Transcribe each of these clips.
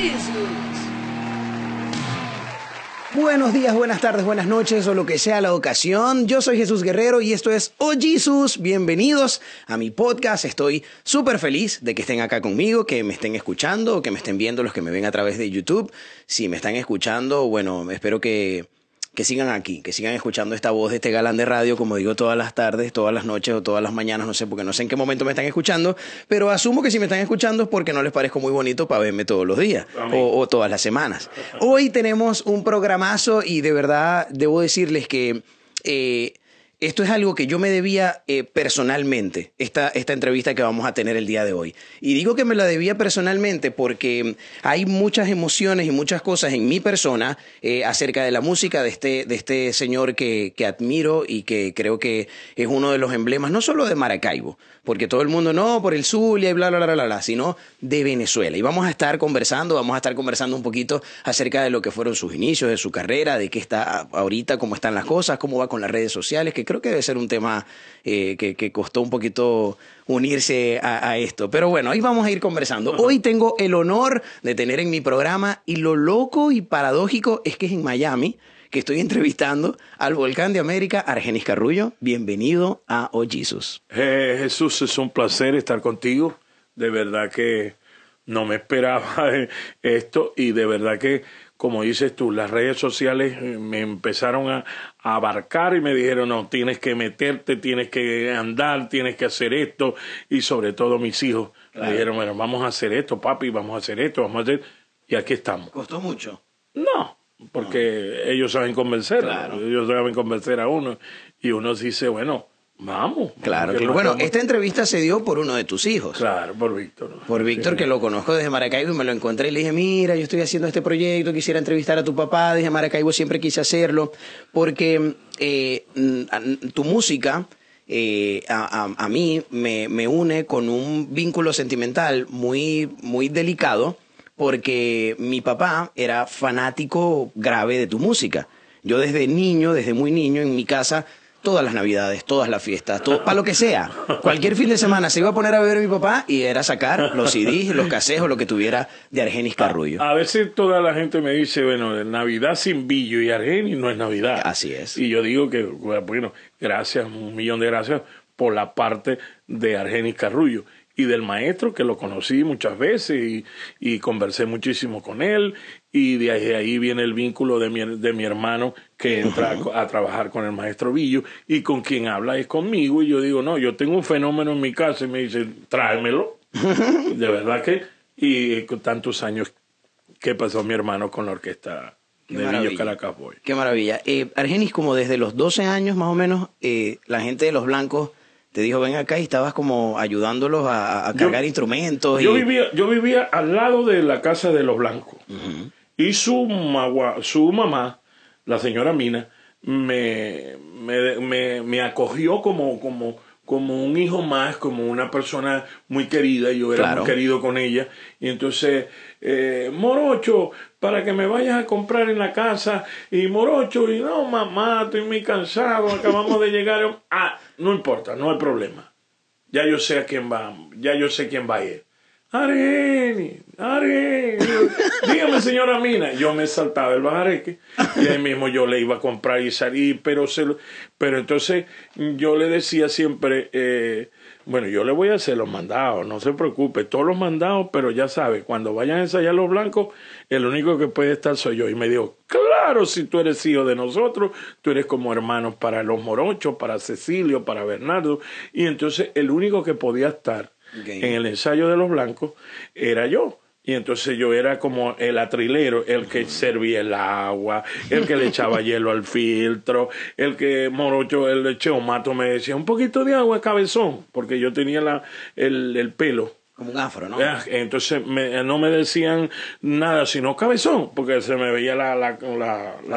Jesus. Buenos días, buenas tardes, buenas noches o lo que sea la ocasión. Yo soy Jesús Guerrero y esto es OH! Jesus. Bienvenidos a mi podcast. Estoy súper feliz de que estén acá conmigo, que me estén escuchando o que me estén viendo los que me ven a través de YouTube. Si me están escuchando, bueno, espero que sigan aquí, que sigan escuchando esta voz de este galán de radio, como digo, todas las tardes, todas las noches o todas las mañanas, no sé, porque no sé en qué momento me están escuchando, pero asumo que si me están escuchando es porque no les parezco muy bonito para verme todos los días o todas las semanas. Hoy tenemos un programazo y de verdad debo decirles que esto es algo que yo me debía personalmente, esta entrevista que vamos a tener el día de hoy. Y digo que me la debía personalmente porque hay muchas emociones y muchas cosas en mi persona acerca de la música de este señor que admiro y que creo que es uno de los emblemas, no solo de Maracaibo, porque todo el mundo, no, por el Zulia y bla, bla, bla, bla, bla, sino de Venezuela. Y vamos a estar conversando un poquito acerca de lo que fueron sus inicios, de su carrera, de qué está ahorita, cómo están las cosas, cómo va con las redes sociales, que creo que debe ser un tema que costó un poquito unirse a esto. Pero bueno, ahí vamos a ir conversando. Hoy tengo el honor de tener en mi programa, y lo loco y paradójico es que es en Miami que estoy entrevistando al Volcán de América, Argenis Carruyo. Bienvenido a OH! Jesus. Jesús, es un placer estar contigo. De verdad que no me esperaba esto y de verdad que, como dices tú, las redes sociales me empezaron a abarcar y me dijeron, no, tienes que meterte, tienes que andar, tienes que hacer esto. Y sobre todo mis hijos me dijeron, bueno, vamos a hacer esto, papi, vamos a hacer esto, vamos a hacer... Y aquí estamos. ¿Costó mucho? No, porque ellos saben convencer, claro. Ellos saben convencer a uno. Y uno dice, bueno... Vamos. Claro, claro. Bueno, esta entrevista se dio por uno de tus hijos. Claro, por Víctor. Por Víctor, sí, que lo conozco desde Maracaibo y me lo encontré y le dije, mira, yo estoy haciendo este proyecto, quisiera entrevistar a tu papá, desde Maracaibo siempre quise hacerlo, porque tu música a mí me une con un vínculo sentimental muy, muy delicado, porque mi papá era fanático grave de tu música. Yo desde muy niño, en mi casa... Todas las navidades, todas las fiestas, para lo que sea. Cualquier fin de semana se iba a poner a beber mi papá y era sacar los CDs, los cassettes, lo que tuviera de Argenis Carruyo. A veces toda la gente me dice, bueno, Navidad sin Villo y Argenis no es Navidad. Así es. Y yo digo que, bueno, gracias, un millón de gracias por la parte de Argenis Carruyo y del maestro, que lo conocí muchas veces y conversé muchísimo con él. Y de ahí viene el vínculo de mi hermano que entra a trabajar con el maestro Villo y con quien habla es conmigo. Y yo digo, no, yo tengo un fenómeno en mi casa y me dice, tráemelo. De verdad que... Y con tantos años que pasó mi hermano con la orquesta de Villo Caracas Boy. Qué maravilla. Argenis, como desde los 12 años más o menos, la gente de Los Blancos te dijo, ven acá, y estabas como ayudándolos a cargar instrumentos. Yo vivía al lado de la casa de Los Blancos. Y su mamá, la señora Mina, me acogió como un hijo más, como una persona muy querida. Yo era muy querido con ella. Y entonces, morocho, para que me vayas a comprar en la casa. Y morocho, y no, mamá, estoy muy cansado, acabamos de llegar. Ah, no importa, no hay problema. Ya yo sé quién va a ir. Argenis, dígame señora Mina. Yo me saltaba el bajareque y ahí mismo yo le iba a comprar y salir, pero entonces yo le decía siempre, bueno, yo le voy a hacer los mandados, no se preocupe, todos los mandados, pero ya sabe, cuando vayan a ensayar Los Blancos, el único que puede estar soy yo. Y me dijo, claro, si tú eres hijo de nosotros, tú eres como hermanos para los morochos, para Cecilio, para Bernardo, y entonces el único que podía estar en el ensayo de Los Blancos era yo. Y entonces yo era como el atrilero, el que servía el agua, el que le echaba hielo al filtro, el que morocho, el cheomato me decía, un poquito de agua, cabezón, porque yo tenía el pelo como un afro, ¿no? Entonces no me decían nada, sino cabezón, porque se me veía la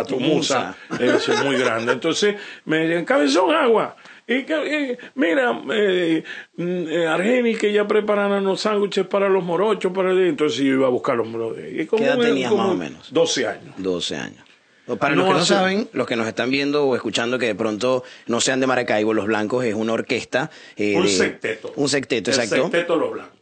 tumusa, es muy grande. Entonces me decían, cabezón, agua. Y mira, Argenis, que ya prepararon los sándwiches para los morochos, entonces yo iba a buscar los morochos. ¿Qué edad tenías más o menos? 12 años. Para los que no saben, los que nos están viendo o escuchando que de pronto no sean de Maracaibo, Los Blancos es una orquesta. Un sexteto. Un sexteto, exacto. El sexteto Los Blancos.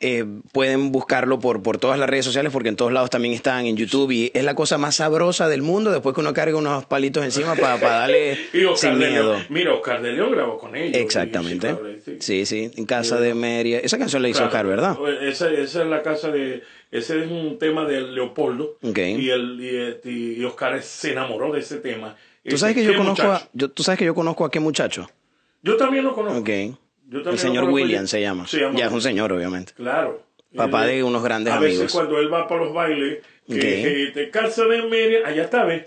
Pueden buscarlo por todas las redes sociales porque en todos lados también están en YouTube y es la cosa más sabrosa del mundo después que uno carga unos palitos encima para darle y Oscar sin miedo. Mira, Oscar de León grabó con ellos. Exactamente. Sí, sí, en casa de Meria. Esa canción la hizo Oscar, ¿verdad? Esa es la casa de... Ese es un tema de Leopoldo, okay. y Oscar se enamoró de ese tema. ¿Tú sabes que yo conozco a qué muchacho? Yo también lo conozco. Okay. El señor William se llama. Ya es un señor, obviamente. Claro. Papá de unos grandes amigos. A veces cuando él va para los bailes, que te calza de media, allá está, ¿ves?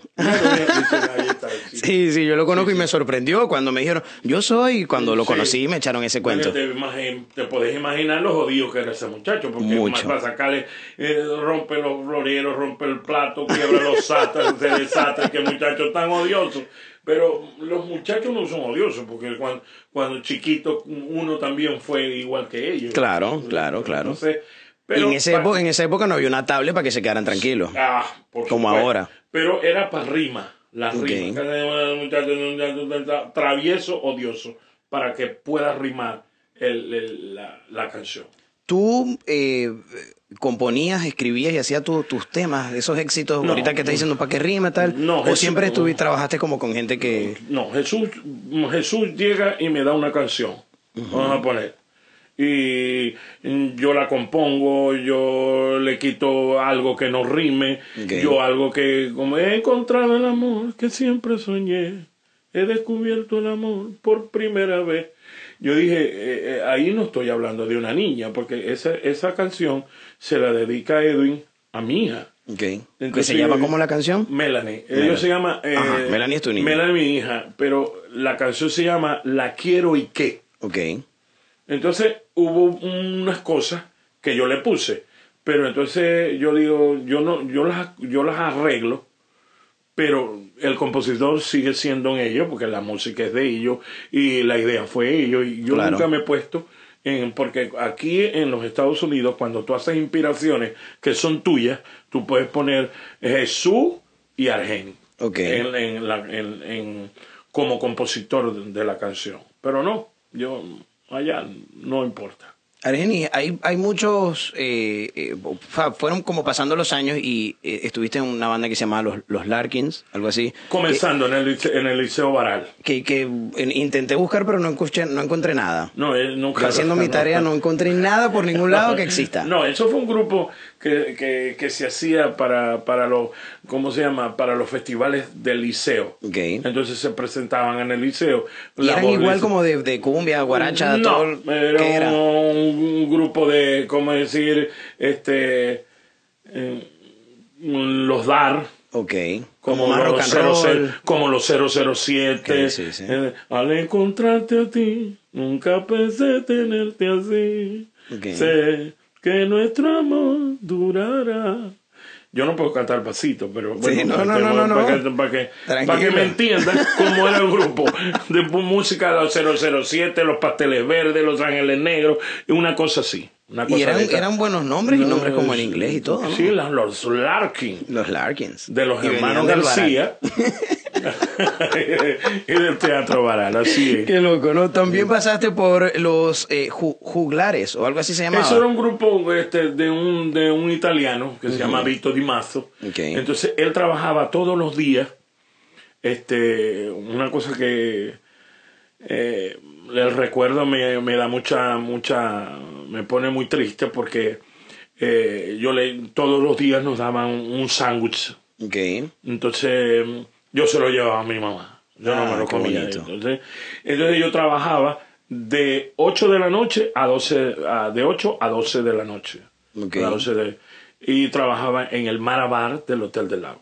Sí, yo lo conozco y me sorprendió cuando me dijeron, yo soy, cuando lo conocí me echaron ese cuento. Te podés imaginar los jodidos que era ese muchacho, porque para sacarle, rompe los floreros, rompe el plato, quiebra los sastres, se desastre, que muchacho tan odioso. Pero los muchachos no son odiosos, porque cuando chiquito uno también fue igual que ellos. Claro, claro, claro. Entonces, pero en esa época no había una tablet para que se quedaran tranquilos. Ah, por como supuesto. Ahora. Pero era para rima, las rimas. Travieso, odioso, para que pueda rimar la canción. Tú componías, escribías y hacías tus temas, esos éxitos ahorita que estás diciendo para que rima tal. No, o siempre trabajaste como con gente que... No, Jesús llega y me da una canción. Vamos a poner. Y yo la compongo, yo le quito algo que no rime, yo algo que... Como he encontrado el amor que siempre soñé, he descubierto el amor por primera vez. Yo dije, ahí no estoy hablando de una niña, porque esa canción se la dedica Edwin a mi hija. Okay. Entonces, ¿se llama cómo la canción? Melanie. Ella se llama... Melanie es tu niña. Melanie, mi hija, pero la canción se llama La Quiero y Qué. Okay. Entonces hubo unas cosas que yo le puse, pero entonces yo digo, yo las arreglo. Pero el compositor sigue siendo en ellos, porque la música es de ellos y la idea fue ellos. Y yo nunca me he puesto, porque aquí en los Estados Unidos, cuando tú haces inspiraciones que son tuyas, tú puedes poner Jesús y Argenis como compositor de la canción. Pero no, allá no importa. Argenis, hay muchos, fueron como pasando los años y estuviste en una banda que se llamaba Los Larkins, algo así. Comenzando en el Liceo Baral. Que intenté buscar pero no encontré nada. No, nunca. Haciendo mi tarea no encontré nada por ningún lado que exista. No, eso fue un grupo que se hacía para los, ¿cómo se llama? Para los festivales del liceo. Okay. Entonces se presentaban en el liceo. ¿Y eran igual como de cumbia, guaracha? No, todo, era un grupo de, ¿cómo decir? Los Dar. Ok. Como más rock and roll. Como los 007. Okay, sí. Al encontrarte a ti, nunca pensé tenerte así. Okay. Que nuestro amor durará. Yo no puedo cantar pasito, pero bueno, sí, no. Para que me entiendan cómo era el grupo. De música de los 007, los Pasteles Verdes, los Ángeles Negros, una cosa así. Y eran buenos nombres y nombres como en inglés y todo, ¿no? Sí, los Larkins. Los Larkins. De los hermanos García. Y del Teatro Baral, así es. Qué loco, ¿no? También pasaste por los juglares o algo así se llamaba. Eso era un grupo de un italiano que se llama Víctor. Okay. Entonces él trabajaba todos los días. Una cosa que... el recuerdo me da mucha, me pone muy triste porque todos los días nos daban un sándwich. Okay. Entonces yo se lo llevaba a mi mamá. Yo no me lo comía. Entonces yo trabajaba de 8 de la noche a 12, de 8 a 12 de la noche. Okay. Y trabajaba en el Mara Bar del Hotel del Lago.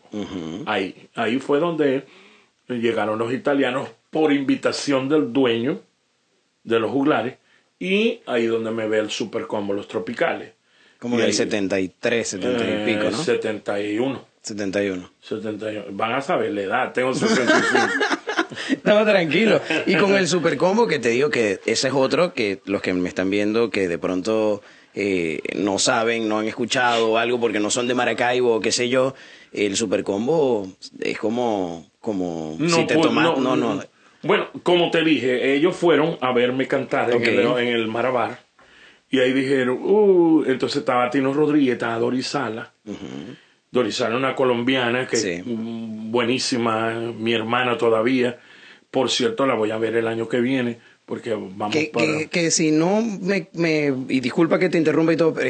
Ahí fue donde llegaron los italianos por invitación del dueño de los juglares, y ahí donde me ve el Supercombo Los Tropicales. Como en el 73, 70 y pico, ¿no? 71. 71. Van a saber la edad, tengo 65. No, tranquilo. Y con el Supercombo, que te digo que ese es otro, que los que me están viendo, que de pronto no saben, no han escuchado algo porque no son de Maracaibo, qué sé yo, el Supercombo es como no, si te pues, tomas... No. Bueno, como te dije, ellos fueron a verme cantar en el Mara Bar y ahí dijeron, entonces estaba Tino Rodríguez, estaba Doris Sala. Doris Sala, una colombiana que es buenísima, mi hermana todavía. Por cierto, la voy a ver el año que viene. Porque vamos que si no me y disculpa que te interrumpa y todo, pero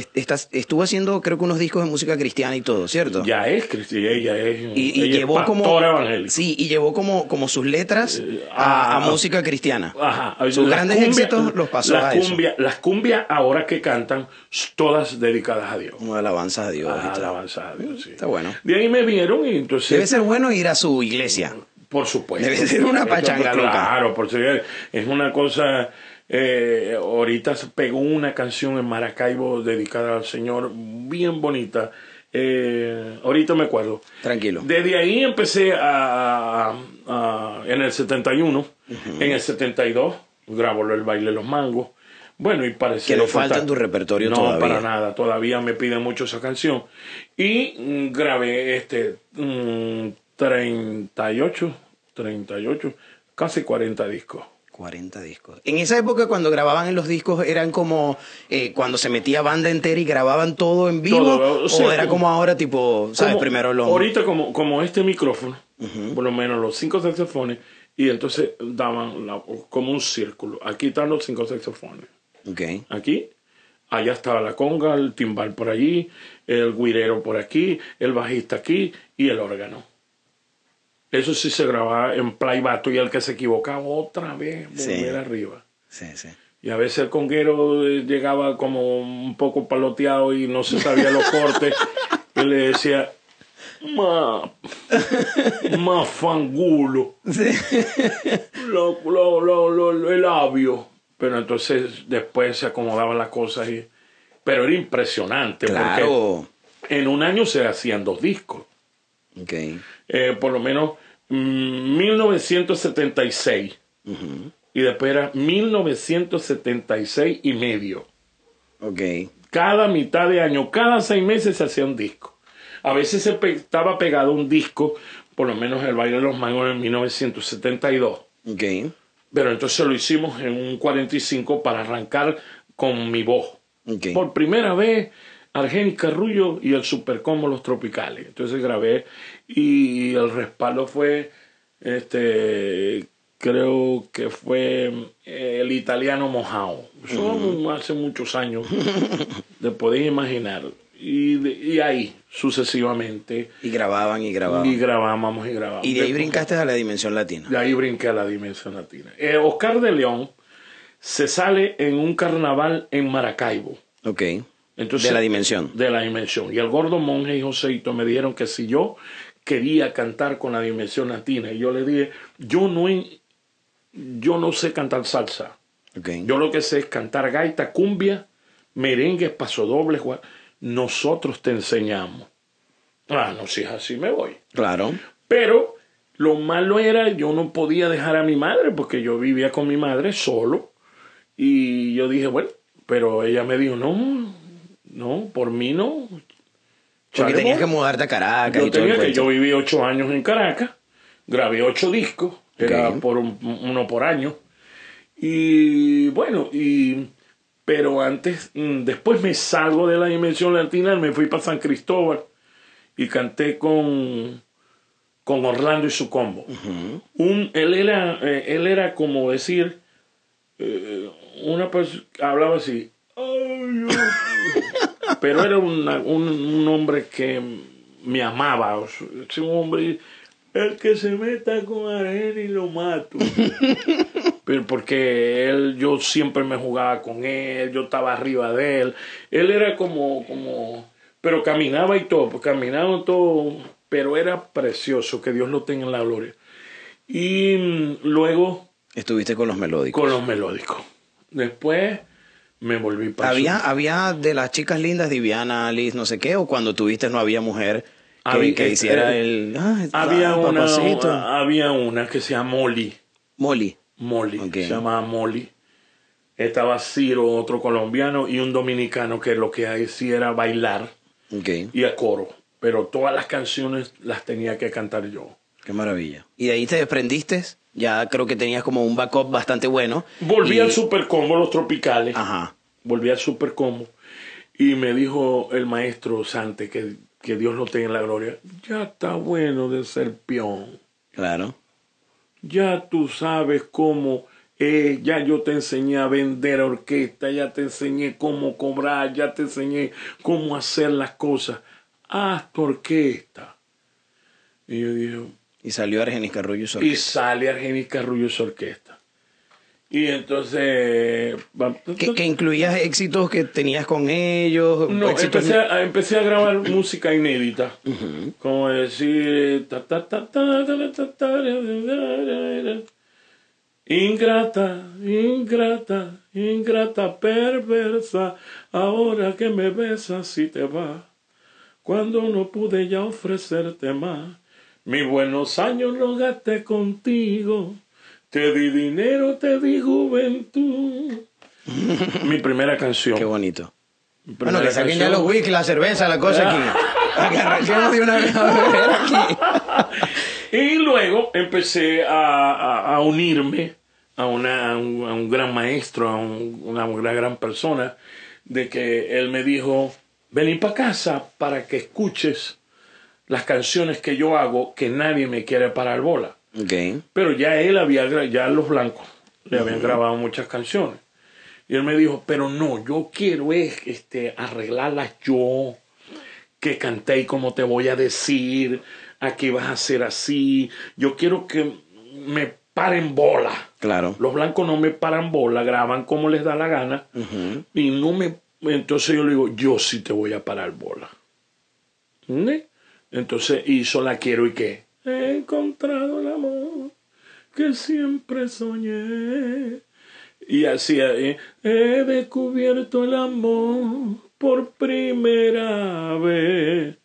estuvo haciendo creo que unos discos de música cristiana y todo, ¿cierto? Ya es cristiana, ella es y ella llevó es pastora evangélica. Sí, y llevó como sus letras a música cristiana. Ajá. Sus grandes éxitos los pasó a eso. Las cumbias ahora que cantan, todas dedicadas a Dios. Como alabanzas a Dios. Alabanzas a Dios, sí. Está bueno. De ahí me vieron y entonces... Debe ser bueno ir a su iglesia. Por supuesto. Debe ser una pachanga loca. Claro, por supuesto. Es una cosa... ahorita se pegó una canción en Maracaibo dedicada al Señor, bien bonita. Ahorita me acuerdo. Tranquilo. Desde ahí empecé en el 71, en el 72, grabó el baile Los Mangos. Bueno, y parece... Que no falta en tu repertorio todavía. No, para nada. Todavía me piden mucho esa canción. Y grabé 38, casi 40 discos. 40 discos. En esa época cuando grababan en los discos eran como cuando se metía banda entera y grababan todo en vivo, todo, o era como ahora tipo, ¿sabes? Primero los... Ahorita como este micrófono, por lo menos los 5 saxofones, y entonces daban como un círculo. Aquí están los 5 saxofones. Okay. Aquí. Allá estaba la conga, el timbal por allí, el güirero por aquí, el bajista aquí y el órgano. Eso sí se grababa en playback y el que se equivocaba otra vez volver arriba. Sí, sí. Y a veces el conguero llegaba como un poco paloteado y no se sabía los cortes. Y le decía, más fangulo, el labio. Pero entonces después se acomodaban las cosas. Pero era impresionante. Claro. Porque en un año se hacían 2 discos. Okay. Por lo menos 1976. Y después era 1976 y medio. Okay. Cada mitad de año, cada 6 meses se hacía un disco. A veces estaba pegado un disco, por lo menos el baile de los mangos en 1972. Okay. Pero entonces lo hicimos en un 45 para arrancar con mi voz. Okay. Por primera vez, Argenis Carruyo y el Supercombo Los Tropicales. Entonces grabé y el respaldo fue, creo que fue el italiano Mojao. Hace muchos años, te podéis imaginar. Y ahí, sucesivamente. Y grababan y grababan. Y grabábamos y grabábamos. Y de ahí brincaste a la Dimensión Latina. De ahí brinqué a la Dimensión Latina. Oscar de León se sale en un carnaval en Maracaibo. Ok. Entonces, de la Dimensión. De la Dimensión. Y el Gordo Monje y Joseito me dijeron que si yo quería cantar con la Dimensión Latina. Y yo le dije, yo no sé cantar salsa. Okay. Yo lo que sé es cantar gaita, cumbia, merengues, pasodobles, nosotros te enseñamos. Ah, no, si es así me voy. Claro. Pero lo malo era, yo no podía dejar a mi madre, porque yo vivía con mi madre solo. Y yo dije, bueno, pero ella me dijo, no, por mí no. Porque tenías que mudarte a Caracas. Yo viví 8 años en Caracas, grabé 8 discos, era por uno por año. Y bueno, pero antes, después me salgo de la Dimensión Latina, me fui para San Cristóbal y canté con Orlando y su combo. Él era como decir, una persona hablaba así, pero era un hombre que me amaba, es un hombre, el que se meta con Argenis y lo mato. Pero porque yo siempre me jugaba con él, yo estaba arriba de él. Él era como pero caminaba y todo, pero era precioso, que Dios lo tenga en la gloria. Y luego... Estuviste con Los Melódicos. Con Los Melódicos. Después me volví para... ¿Había de las chicas lindas, Diviana, Alice, no sé qué, o cuando tuviste no había mujer que hiciera el... Había una que se llama Molly. Se llamaba Molly. Estaba Ciro, otro colombiano y un dominicano que lo que hacía era bailar y a coro. Pero todas las canciones las tenía que cantar yo. Qué maravilla. ¿Y de ahí te desprendiste? Ya creo que tenías como un backup bastante bueno. Volví al Supercombo Los Tropicales. Ajá. Volví al Supercombo. Y me dijo el maestro Sante, que Dios lo tenga en la gloria, ya está bueno de ser peón. Claro. Ya tú sabes cómo... ya yo te enseñé a vender orquesta, ya te enseñé cómo cobrar, ya te enseñé cómo hacer las cosas. Haz tu orquesta. Y yo dije... Y salió Argenis Carruyo su orquesta. Y sale Argenis Carruyo su orquesta. Y entonces... ¿Que incluías éxitos que tenías con ellos? No, empecé a grabar música inédita. Como decir... Ingrata, ingrata, ingrata perversa, ahora que me besas si te va, cuando no pude ya ofrecerte más, mis buenos años los gasté contigo, te di dinero, te di juventud. Mi primera canción. Qué bonito. Bueno, que saquen ya los whisky, la cerveza, la cosa aquí. Arranquemos de una vez a beber aquí. Y luego empecé a unirme a un gran maestro, a una gran persona, de que él me dijo, vení para casa para que escuches las canciones que yo hago, que nadie me quiere parar bola. Pero ya él ya Los Blancos le habían grabado muchas canciones. Y él me dijo, pero no, yo quiero arreglarlas yo, que canté y como te voy a decir, aquí vas a hacer así. Yo quiero que me paren bola. Claro. Los Blancos no me paran bola, graban como les da la gana. Y no me... Entonces yo le digo, yo sí te voy a parar bola. ¿Sí? Entonces hizo La Quiero y Qué. He encontrado el amor que siempre soñé. Y así, he descubierto el amor por primera vez.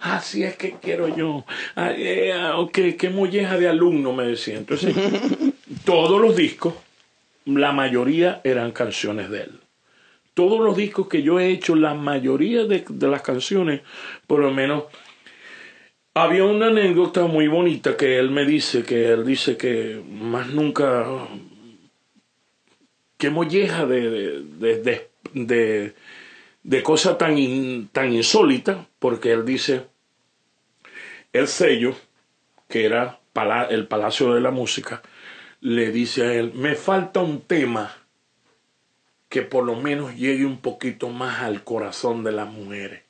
Así es que quiero yo. Qué molleja de alumno, me decía. Entonces, todos los discos, la mayoría eran canciones de él. Todos los discos que yo he hecho, la mayoría de las canciones, por lo menos... Había una anécdota muy bonita que él me dice, que él dice que más nunca... Qué molleja de cosa tan insólita, porque él dice, el sello, que era el Palacio de la Música, le dice a él, me falta un tema que por lo menos llegue un poquito más al corazón de las mujeres.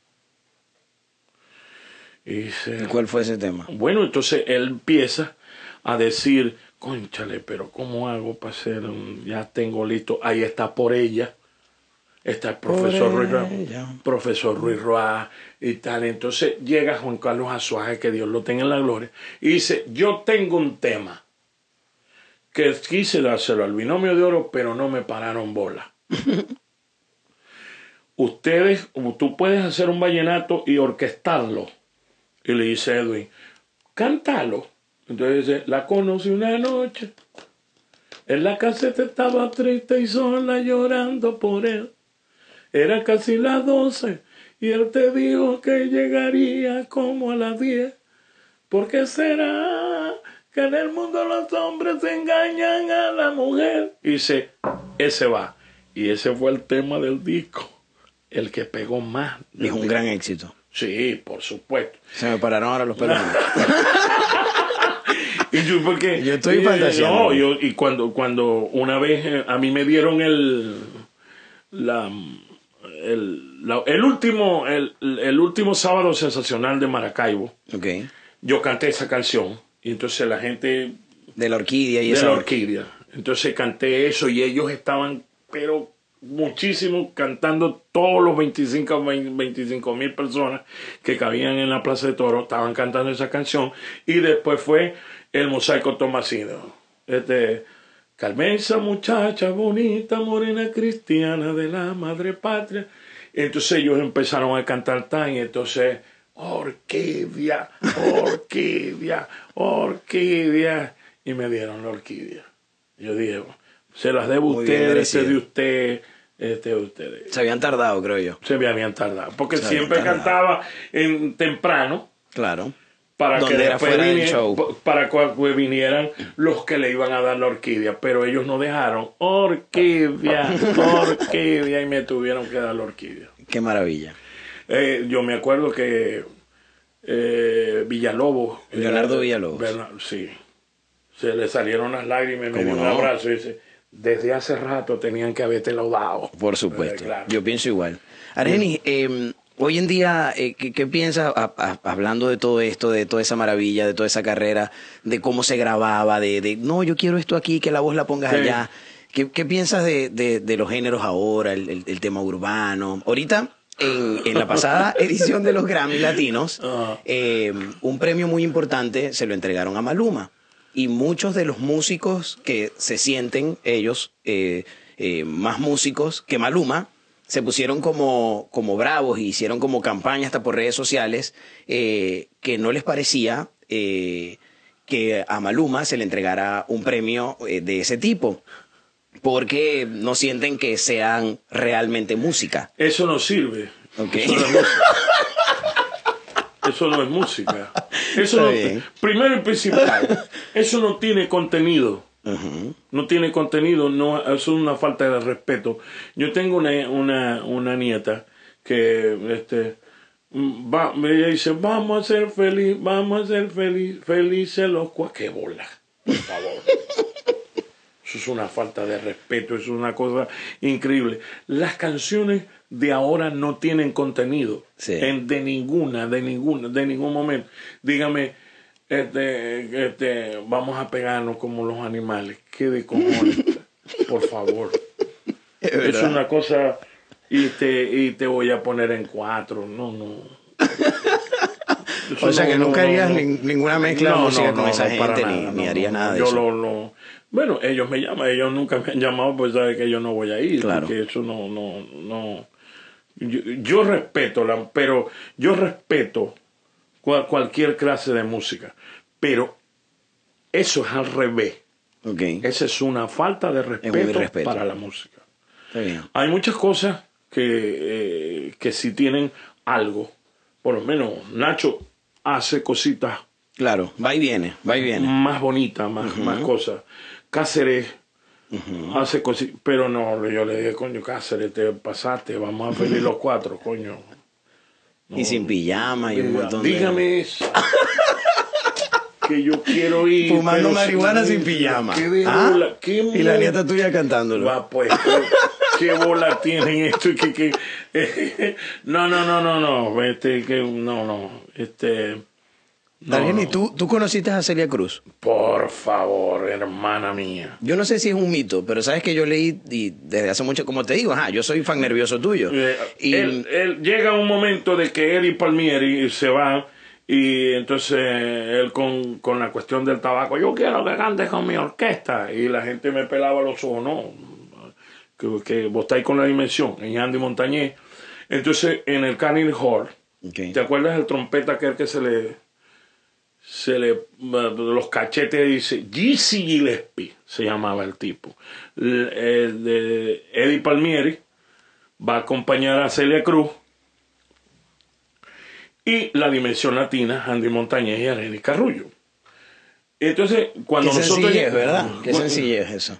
Y dice, ¿cuál fue ese tema? Bueno, entonces él empieza a decir... Cónchale, pero ¿cómo hago para hacer un...? Ya tengo listo. Ahí está Por Ella. Está el profesor Ruiz Roa. Profesor Ruiz Roa y tal. Entonces llega Juan Carlos Azuaje, que Dios lo tenga en la gloria, y dice, yo tengo un tema que quise dárselo al Binomio de Oro, pero no me pararon bola. Ustedes, tú puedes hacer un vallenato y orquestarlo. Y le dice Edwin, cántalo. Entonces dice, la conocí una noche, en la caseta estaba triste y sola llorando por él. Era casi las 12 y él te dijo que llegaría como a las 10. ¿Por qué será que en el mundo los hombres engañan a la mujer? Y dice, ese va. Y ese fue el tema del disco, el que pegó más. Es un gran éxito. Sí, por supuesto. Se me pararon ahora los pelos. Yo estoy fantaseando. Y cuando una vez a mí me dieron el último sábado sensacional de Maracaibo, yo canté esa canción. Y entonces la gente... De La Orquídea y eso. De La Orquídea. Entonces canté eso y ellos estaban, pero muchísimo, cantando todos los 25.000 personas que cabían en la Plaza de Toro, estaban cantando esa canción. Y después fue... El Mosaico Tomasino. Carmenza, muchacha bonita, morena cristiana de la madre patria. Entonces ellos empezaron a cantar tan, y entonces, orquídea, orquídea, orquídea. Y me dieron La Orquídea. Yo dije, Se las debo a ustedes, se de usted, este de ustedes. Se habían tardado, creo yo. Se me habían tardado. Porque siempre cantaba en temprano. Claro. Para que después vinieran los que le iban a dar la orquídea, pero ellos no dejaron orquídea, orquídea, y me tuvieron que dar la orquídea. Qué maravilla. Yo me acuerdo que Villalobos, Leonardo Villalobos, sí, se le salieron las lágrimas y me dio un abrazo y dice, desde hace rato tenían que haberte laudado. Por supuesto, claro. Yo pienso igual. Argenis, hoy en día, ¿qué piensas hablando de todo esto, de toda esa maravilla, de toda esa carrera, de cómo se grababa, de no, yo quiero esto aquí, que la voz la pongas allá? ¿Qué piensas de los géneros ahora, el tema urbano? Ahorita, en la pasada edición de los Grammy Latinos, un premio muy importante se lo entregaron a Maluma. Y muchos de los músicos que se sienten ellos más músicos que Maluma, se pusieron como bravos y hicieron como campaña hasta por redes sociales que no les parecía que a Maluma se le entregara un premio de ese tipo, porque no sienten que sean realmente música. Eso no sirve. Okay. Eso no es música. Eso no es música. Eso no, primero y principal, eso no tiene contenido. No tiene contenido, no, es una falta de respeto. Yo tengo una nieta que ella dice, vamos a ser feliz, felices los cuaques. Bola, por favor. Eso es una falta de respeto, es una cosa increíble. Las canciones de ahora no tienen contenido, de ningún momento. Dígame, vamos a pegarnos como los animales. ¿Qué de cojones? Por favor. Es una cosa. Y te voy a poner en 4. No, no. Eso, o sea, no, que nunca harías ninguna mezcla de música con esa gente, ni harías nada de eso. Bueno, ellos me llaman. Ellos nunca me han llamado, pues saben que yo no voy a ir. Claro. Porque eso no. Yo respeto, pero yo respeto cualquier clase de música, pero eso es al revés. Okay. Esa es una falta de respeto para la música. Hay muchas cosas que sí tienen algo. Por lo menos Nacho hace cositas. Claro, va y viene. Más bonitas, más cosas. Cáceres hace cositas, pero no, yo le dije, coño, Cáceres, te pasaste, vamos a pedir los 4, coño. No, y sin pijama y un montón de... Dígame eso. Que yo quiero ir... Fumando marihuana sin pijama. Y la nieta tuya cantándolo. Va, pues. ¿Qué bola tienen esto? No. Argenis, ¿tú conociste a Celia Cruz? Por favor, hermana mía. Yo no sé si es un mito, pero sabes que yo leí y desde hace mucho, como te digo, yo soy fan nervioso tuyo. Él llega un momento de que él y Palmieri se van, y entonces él con la cuestión del tabaco, yo quiero que cantes con mi orquesta, y la gente me pelaba los ojos, que vos estáis con la Dimensión, en Andy Montañez. Entonces, en el Canning Hall, ¿te acuerdas del trompeta aquel que se le los cachetes? Dice Gizzy Gillespie se llamaba el tipo. Eddie Palmieri va a acompañar a Celia Cruz y la Dimensión Latina, Andy Montañez y Argenis Carruyo. Entonces, cuando nosotros llegamos, ¿verdad? Qué sencillo es eso.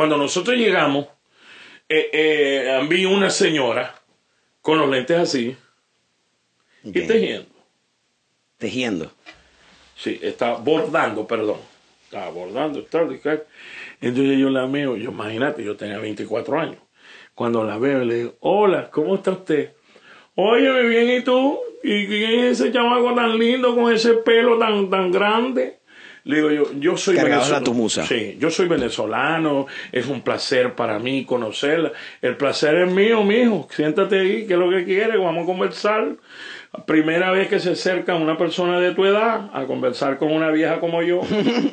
Cuando nosotros llegamos, vi una señora con los lentes así y tejiendo. Sí, está bordando, perdón. Estaba bordando, tal y tal. Entonces yo la veo, imagínate, yo tenía 24 años. Cuando la veo, le digo, hola, ¿cómo está usted? Óyeme bien, ¿y tú? ¿Y quién es ese chamaco tan lindo con ese pelo tan grande? Le digo yo, yo soy venezolano. Sí, yo soy venezolano, es un placer para mí conocerla. El placer es mío, mijo. Siéntate ahí, ¿qué es lo que quieres? Vamos a conversar. Primera vez que se acerca una persona de tu edad a conversar con una vieja como yo. ¿Me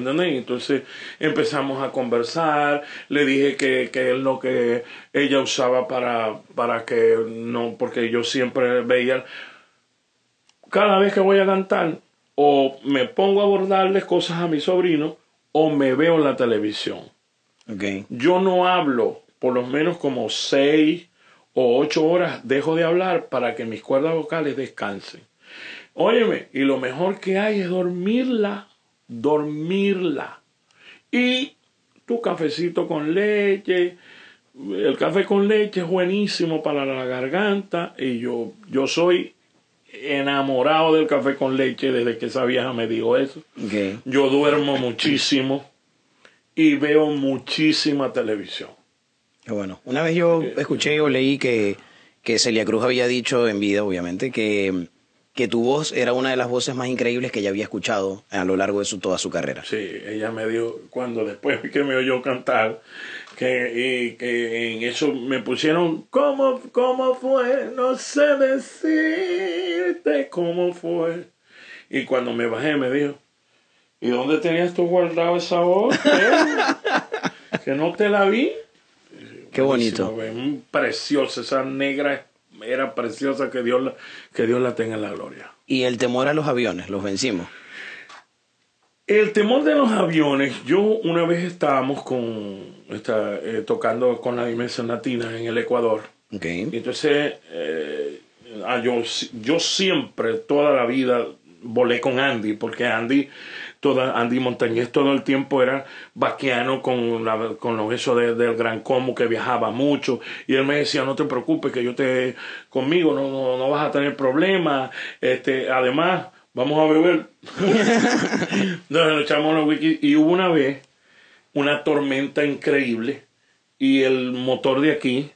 entendés? Entonces empezamos a conversar. Le dije que es lo que ella usaba para que no, porque yo siempre veía, cada vez que voy a cantar, o me pongo a abordarles cosas a mi sobrino, o me veo en la televisión. Okay. Yo no hablo por lo menos como 6 o 8 horas, dejo de hablar para que mis cuerdas vocales descansen. Óyeme, y lo mejor que hay es dormirla. Y tu cafecito con leche, el café con leche es buenísimo para la garganta, y yo soy enamorado del café con leche desde que esa vieja me dijo eso. Okay. Yo duermo muchísimo y veo muchísima televisión. Bueno, una vez yo escuché o leí que Celia Cruz había dicho en vida, obviamente, que tu voz era una de las voces más increíbles que ella había escuchado a lo largo de toda su carrera. Sí, ella me dijo, cuando después que me oyó cantar, que en eso me pusieron, ¿cómo fue? No sé decirte cómo fue. Y cuando me bajé me dijo, ¿y dónde tenías tú guardado esa voz? Que no te la vi. Qué bonito. Preciosa, esa negra era preciosa, que Dios la tenga en la gloria. ¿Y el temor a los aviones, los vencimos? El temor de los aviones, yo una vez estábamos tocando con la Dimensión Latina en el Ecuador. Okay. Entonces, yo siempre, toda la vida, volé con Andy, porque Andy Montañez todo el tiempo era vaquiano con eso del Gran Combo, que viajaba mucho, y él me decía, no te preocupes, que conmigo no vas a tener problemas, además vamos a beber. Nos echamos los whisky, y hubo una vez una tormenta increíble y el motor de aquí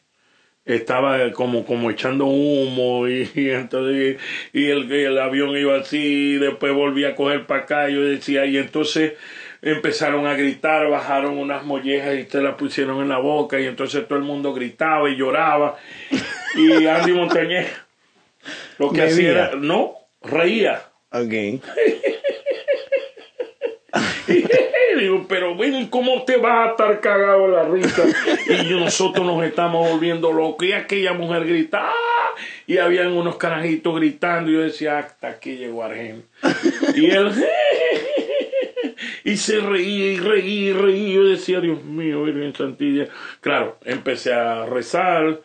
estaba como echando humo, y entonces el avión iba así, y después volvía a coger para acá, yo decía, y entonces empezaron a gritar, bajaron unas mollejas y te las pusieron en la boca, y entonces todo el mundo gritaba y lloraba, y Andy Montañez lo que hacía era, no, reía. Okay. Digo, pero bueno, ¿cómo te vas a estar cagado en la risa? Y nosotros nos estamos volviendo locos. Y aquella mujer gritaba, y habían unos carajitos gritando. Y yo decía, hasta aquí llegó Argen. Y él, y se reía y reía y reía. Yo decía, Dios mío, Virgen Santilla. Claro, empecé a rezar,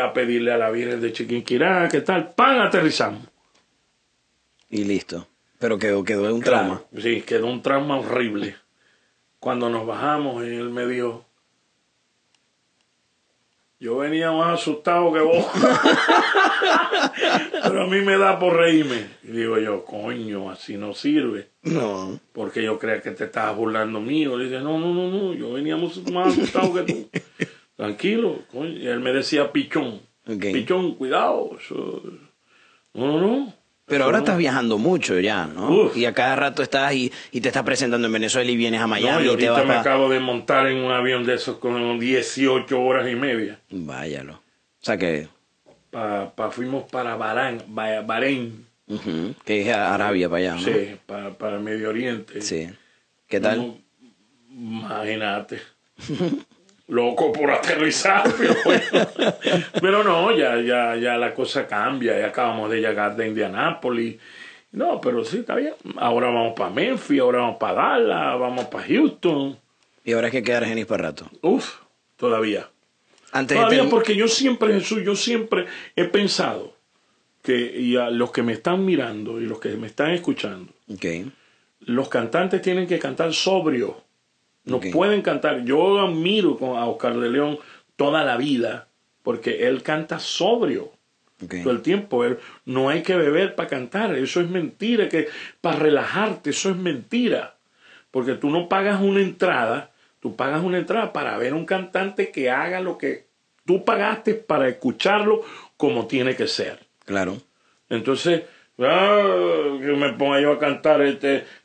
a pedirle a la Virgen de Chiquinquirá, ¿qué tal? ¡Pan! Aterrizamos. Y listo. Pero quedó un trauma. Sí, quedó un trauma horrible. Cuando nos bajamos, él me dijo, yo venía más asustado que vos, pero a mí me da por reírme. Y digo yo, coño, así no sirve. No. Porque yo creía que te estabas burlando mío. Le dice, no, yo venía más asustado que tú. Tranquilo, coño. Y él me decía, pichón. Okay. Pichón, cuidado. No. Pero ahora estás viajando mucho ya, ¿no? Uf. Y a cada rato estás y te estás presentando en Venezuela y vienes a Miami. No, y ahorita me acabo de montar en un avión de esos con 18 horas y media. Váyalo. O sea que... fuimos para Bahrein. Uh-huh. Que es Arabia para allá, ¿no? Sí, para Medio Oriente. Sí. ¿Qué tal? No, imagínate. Loco por aterrizar, pero bueno. Pero no, ya la cosa cambia. Ya acabamos de llegar de Indianápolis. No, pero sí, está bien. Ahora vamos para Memphis, ahora vamos para Dallas, vamos para Houston. Y ahora es que queda Argenis para rato. Uf, todavía. Porque yo siempre, Jesús, yo siempre he pensado que, y a los que me están mirando y los que me están escuchando, okay, los cantantes tienen que cantar sobrio. No, okay, pueden cantar. Yo admiro a Oscar de León toda la vida porque él canta sobrio, okay, todo el tiempo. Él, no hay que beber para cantar. Eso es mentira. Que para relajarte, eso es mentira. Porque tú no pagas una entrada. Tú pagas una entrada para ver a un cantante que haga lo que tú pagaste para escucharlo como tiene que ser. Claro. Entonces... que me ponga yo a cantar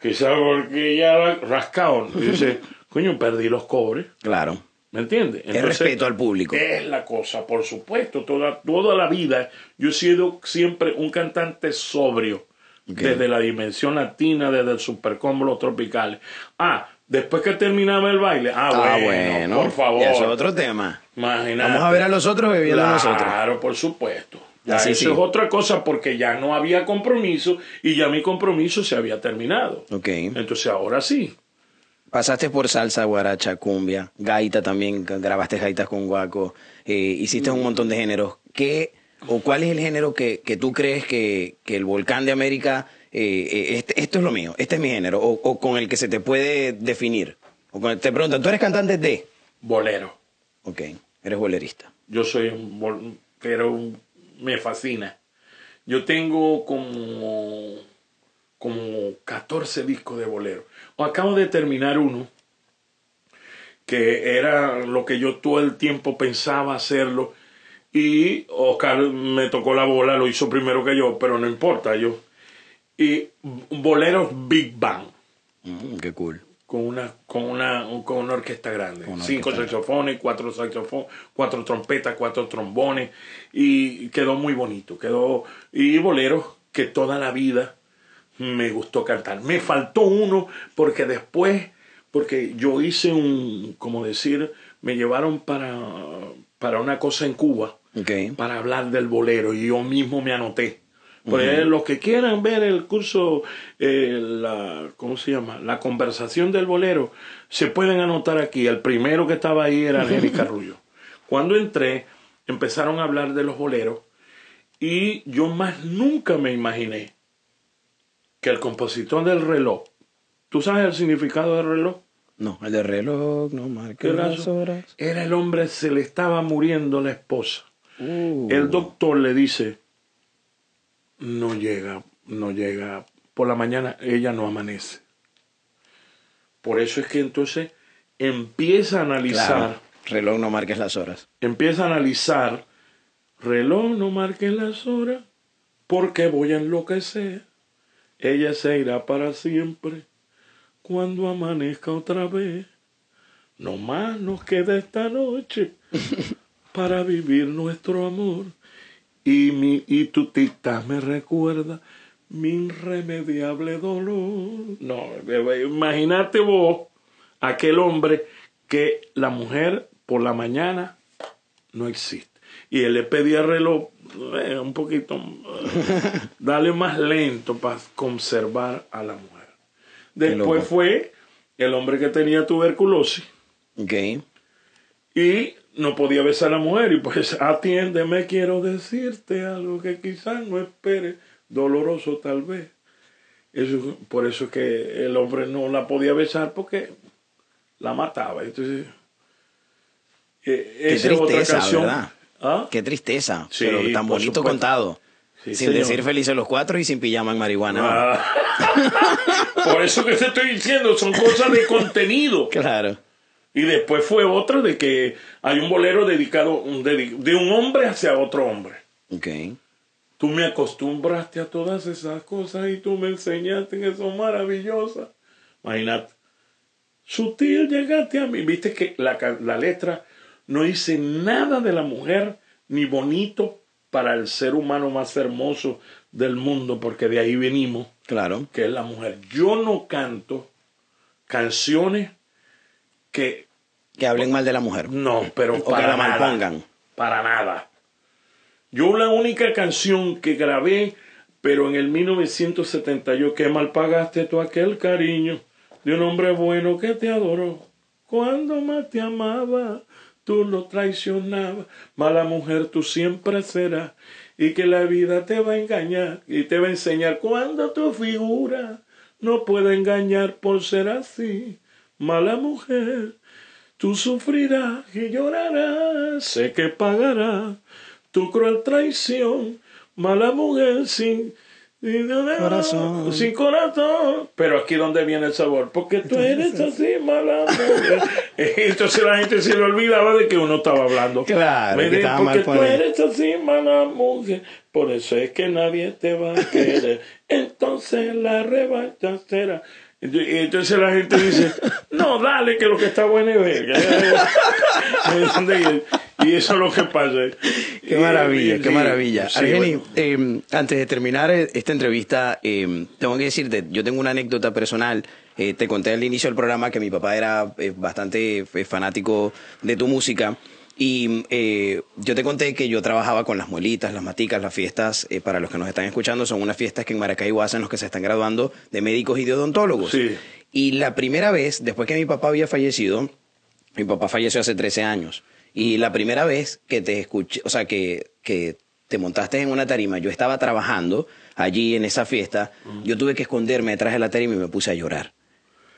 quizás porque ya rascado, ¿no? Y dice, coño, perdí los cobres. Claro. ¿Me entiendes? El respeto al público. Es la cosa, por supuesto. Toda la vida yo he sido siempre un cantante sobrio. Okay. Desde la Dimensión Latina, desde el Supercombo Los Tropicales. Ah, después que terminaba el baile. Ah, bueno, por favor. Eso es otro tema. Imagínate. Vamos a ver a los otros bebiendo, claro, a nosotros. Claro, por supuesto. Ya, así eso sí. Es otra cosa porque ya no había compromiso y ya mi compromiso se había terminado. Okay. Entonces ahora sí. Pasaste por salsa, guaracha, cumbia, gaita también, grabaste gaitas con Guaco, hiciste un montón de géneros. ¿Qué o cuál es el género que tú crees que el Volcán de América, esto es lo mío, este es mi género, o con el que se te puede definir? O con, te preguntan, ¿tú eres cantante de? Bolero. Ok, eres bolerista. Yo soy un bolero, pero me fascina. Yo tengo como 14 discos de bolero. Acabo de terminar uno que era lo que yo todo el tiempo pensaba hacerlo, y Oscar me tocó la bola, lo hizo primero que yo, pero no importa, yo. Y boleros Big Band. Qué cool. Con una orquesta grande. Una orquesta 5 saxofones, 4 saxofones, 4 trompetas, 4 trombones. Y quedó muy bonito. Quedó. Y boleros que toda la vida me gustó cantar. Me faltó uno porque después, porque yo hice un, como decir, me llevaron para una cosa en Cuba, okay, para hablar del bolero, y yo mismo me anoté. Pues los que quieran ver el curso, ¿cómo se llama? La conversación del bolero, se pueden anotar aquí. El primero que estaba ahí era Argenis Carruyo. Cuando entré, empezaron a hablar de los boleros, y yo más nunca me imaginé que el compositor del reloj. ¿Tú sabes el significado del reloj? No, el del reloj no marca las horas. Era el hombre, se le estaba muriendo la esposa. El doctor le dice, no llega por la mañana, ella no amanece. Por eso es que entonces empieza a analizar. Claro, reloj no marques las horas. Empieza a analizar, reloj no marques las horas, porque voy a enloquecer. Ella se irá para siempre cuando amanezca otra vez. No más nos queda esta noche para vivir nuestro amor. Y tu tita me recuerda mi irremediable dolor. No, imagínate vos, aquel hombre que la mujer por la mañana no existe. Y él le pedía al reloj, un poquito, dale más lento para conservar a la mujer. Después fue el hombre que tenía tuberculosis. Okay. Y no podía besar a la mujer, y pues atiéndeme, quiero decirte algo que quizás no espere, doloroso tal vez. Eso, por eso es que el hombre no la podía besar, porque la mataba. Entonces, esa es otra canción. ¿Verdad? ¿Ah? Qué tristeza, sí, pero tan bonito supuesto contado. Sí, sin señor decir felices los cuatro y sin pijama en marihuana. Por eso que te estoy diciendo, son cosas de contenido. Claro. Y después fue otra de que hay un bolero dedicado de un hombre hacia otro hombre. Okay. Tú me acostumbraste a todas esas cosas y tú me enseñaste que son maravillosas. Imagínate. Sutil llegaste a mí. Viste que la letra no dice nada de la mujer, ni bonito para el ser humano más hermoso del mundo, porque de ahí venimos. Claro. Que es la mujer. Yo no canto canciones que hablen mal de la mujer. No, pero o para que la malpongan. Para nada. Yo la única canción que grabé, pero en el 1978, que mal pagaste tú aquel cariño de un hombre bueno que te adoró. Cuando más te amaba, tú lo traicionabas. Mala mujer tú siempre serás, y que la vida te va a engañar y te va a enseñar cuando tu figura no puede engañar por ser así. Mala mujer, tú sufrirás y llorarás, sé que pagarás tu cruel traición. Mala mujer sin corazón. Pero aquí donde viene el sabor, porque tú eres así, mala mujer. Entonces la gente se le olvidaba de que uno estaba hablando. Claro, me dice, porque tú eres así, mala mujer, por eso es que nadie te va a querer. Entonces la revancha será. Entonces la gente dice, no, dale, que lo que está bueno es verga. Y eso es lo que pasa. Qué maravilla, qué maravilla. Sí, Argenis, bueno, antes de terminar esta entrevista, tengo que decirte, yo tengo una anécdota personal. Te conté al inicio del programa que mi papá era bastante fanático de tu música. Y yo te conté que yo trabajaba con las muelitas, las maticas, las fiestas, para los que nos están escuchando, son unas fiestas que en Maracaibo hacen los que se están graduando de médicos y de odontólogos. Sí. Y la primera vez, después que mi papá había fallecido, mi papá falleció hace 13 años, y la primera vez que te escuché, o sea, que te montaste en una tarima, yo estaba trabajando allí en esa fiesta, yo tuve que esconderme detrás de la tarima y me puse a llorar.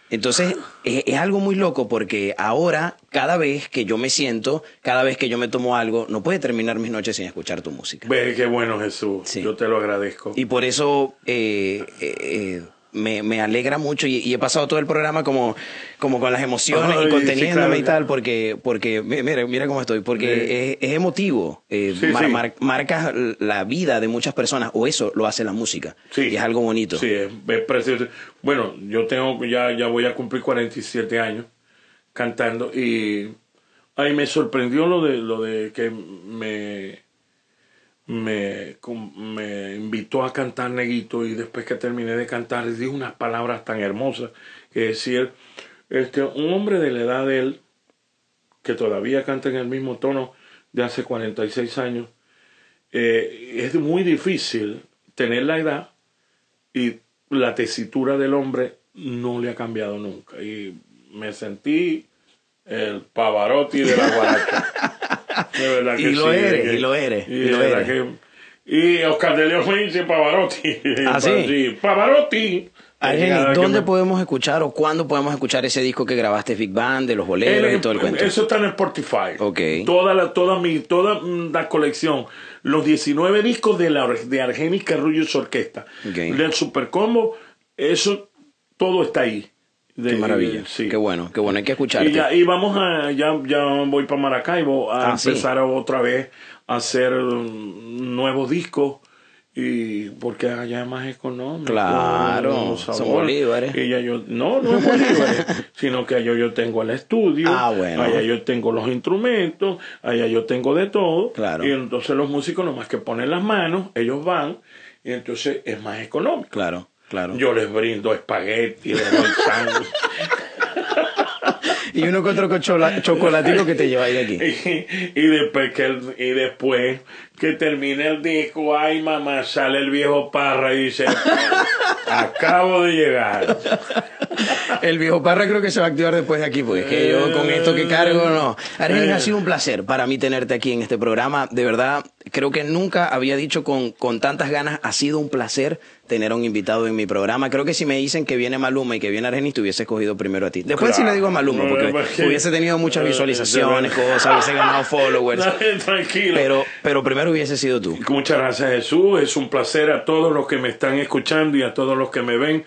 Entonces, es algo muy loco porque ahora, cada vez que yo me siento, cada vez que yo me tomo algo, no puede terminar mis noches sin escuchar tu música. Ve, qué bueno, Jesús. Sí. Yo te lo agradezco. Y por eso me alegra mucho y he pasado todo el programa como con las emociones y conteniéndome, sí, claro, y tal, porque mira cómo estoy, porque es emotivo. Sí, marcas la vida de muchas personas, o eso lo hace la música. Sí, y es algo bonito. Sí, es precioso. Bueno, yo tengo ya voy a cumplir 47 años cantando y ahí me sorprendió lo de que me invitó a cantar Neguito, y después que terminé de cantar dijo unas palabras tan hermosas, que decir, un hombre de la edad de él que todavía canta en el mismo tono de hace 46 años, es muy difícil tener la edad y la tesitura del hombre no le ha cambiado nunca, y me sentí el Pavarotti de la guaracha. Y, sí, lo eres, que, y lo eres. Y Oscar de León me dice Pavarotti. ¿Ah, sí? Pavarotti. Argenis, ¿dónde podemos escuchar o cuándo podemos escuchar ese disco que grabaste, Big Band, de los boleros y todo el cuento? Eso está en Spotify. Okay. Toda la colección. Los 19 discos de Argenis Carruyo y su orquesta. Okay. Del Supercombo, eso todo está ahí. Qué maravilla, sí. Qué bueno, hay que escucharte. Y vamos ya voy para Maracaibo a empezar, sí, otra vez a hacer nuevos discos, y porque allá es más económico. Claro, son bolívares. Y ya yo, no es bolívares, sino que allá yo tengo el estudio, bueno, allá yo tengo los instrumentos, allá yo tengo de todo, claro. Y entonces los músicos nomás que ponen las manos, ellos van, y entonces es más económico. Claro. Yo les brindo espagueti, les doy sangre. Y uno con otro chocolatico que te lleva ahí de aquí. Y después que termine el disco, ay mamá, sale el viejo Parra y dice, acabo de llegar. El viejo Parra creo que se va a activar después de aquí, pues que yo con esto que cargo, no. Argenis, ha sido un placer para mí tenerte aquí en este programa. De verdad, creo que nunca había dicho con tantas ganas, ha sido un placer tener a un invitado en mi programa. Creo que si me dicen que viene Maluma y que viene Argenis, te hubiese escogido primero a ti. Después, claro, sí le digo a Maluma, porque hubiese tenido muchas visualizaciones, cosas, hubiese ganado followers. Tranquilo. Pero primero hubiese sido tú. Muchas gracias, Jesús. Es un placer a todos los que me están escuchando y a todos los que me ven.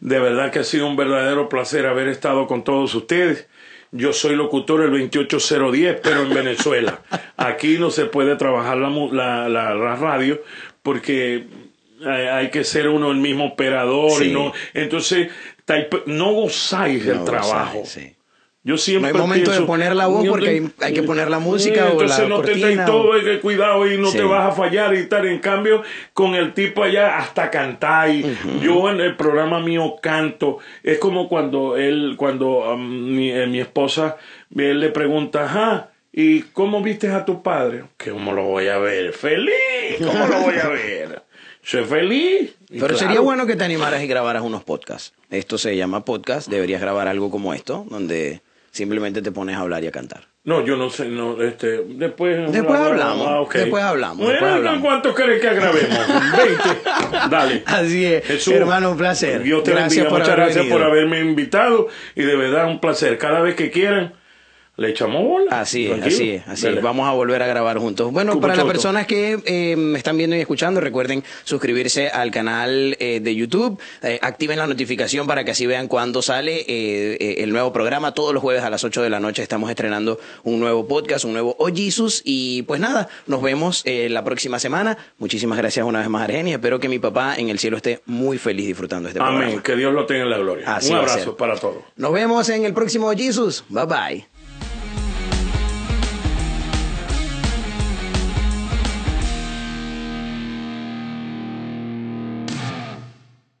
De verdad que ha sido un verdadero placer haber estado con todos ustedes. Yo soy locutor el 28010, pero en Venezuela. Aquí no se puede trabajar la radio porque hay que ser uno el mismo operador, sí, y no, entonces no gozáis del trabajo. Sí. Yo siempre no hay momento de poner la voz porque hay que poner la música, entonces o la cortina. Entonces no te todo el cuidado y no, sí, te vas a fallar y tal. En cambio, con el tipo allá hasta cantáis. Yo en el programa mío canto. Es como cuando mi esposa él le pregunta, ¿y cómo viste a tu padre? Que ¿cómo lo voy a ver? ¡Feliz! ¿Cómo lo voy a ver? Soy feliz. Pero claro, sería bueno que te animaras y grabaras unos podcasts. Esto se llama podcast. Deberías grabar algo como esto, donde simplemente te pones a hablar y a cantar. No, yo no sé, no, después hablamos. Okay. Después hablamos. ¿Cuánto querés que grabemos? 20. Dale. Así es. Jesús, hermano, un placer. Dios te bendiga. Muchas gracias por haberme invitado, y de verdad un placer. Cada vez que quieran le echamos bola. Así es. Vamos a volver a grabar juntos. Bueno, para las personas que me están viendo y escuchando, recuerden suscribirse al canal de YouTube. Activen la notificación para que así vean cuando sale el nuevo programa. Todos los jueves a las 8 de la noche estamos estrenando un nuevo podcast, un nuevo OH! Jesus. Y pues nada, nos vemos la próxima semana. Muchísimas gracias una vez más, Argenis. Espero que mi papá en el cielo esté muy feliz disfrutando este programa. Amén. Que Dios lo tenga en la gloria. Un abrazo para todos. Nos vemos en el próximo OH! Jesus. Bye, bye.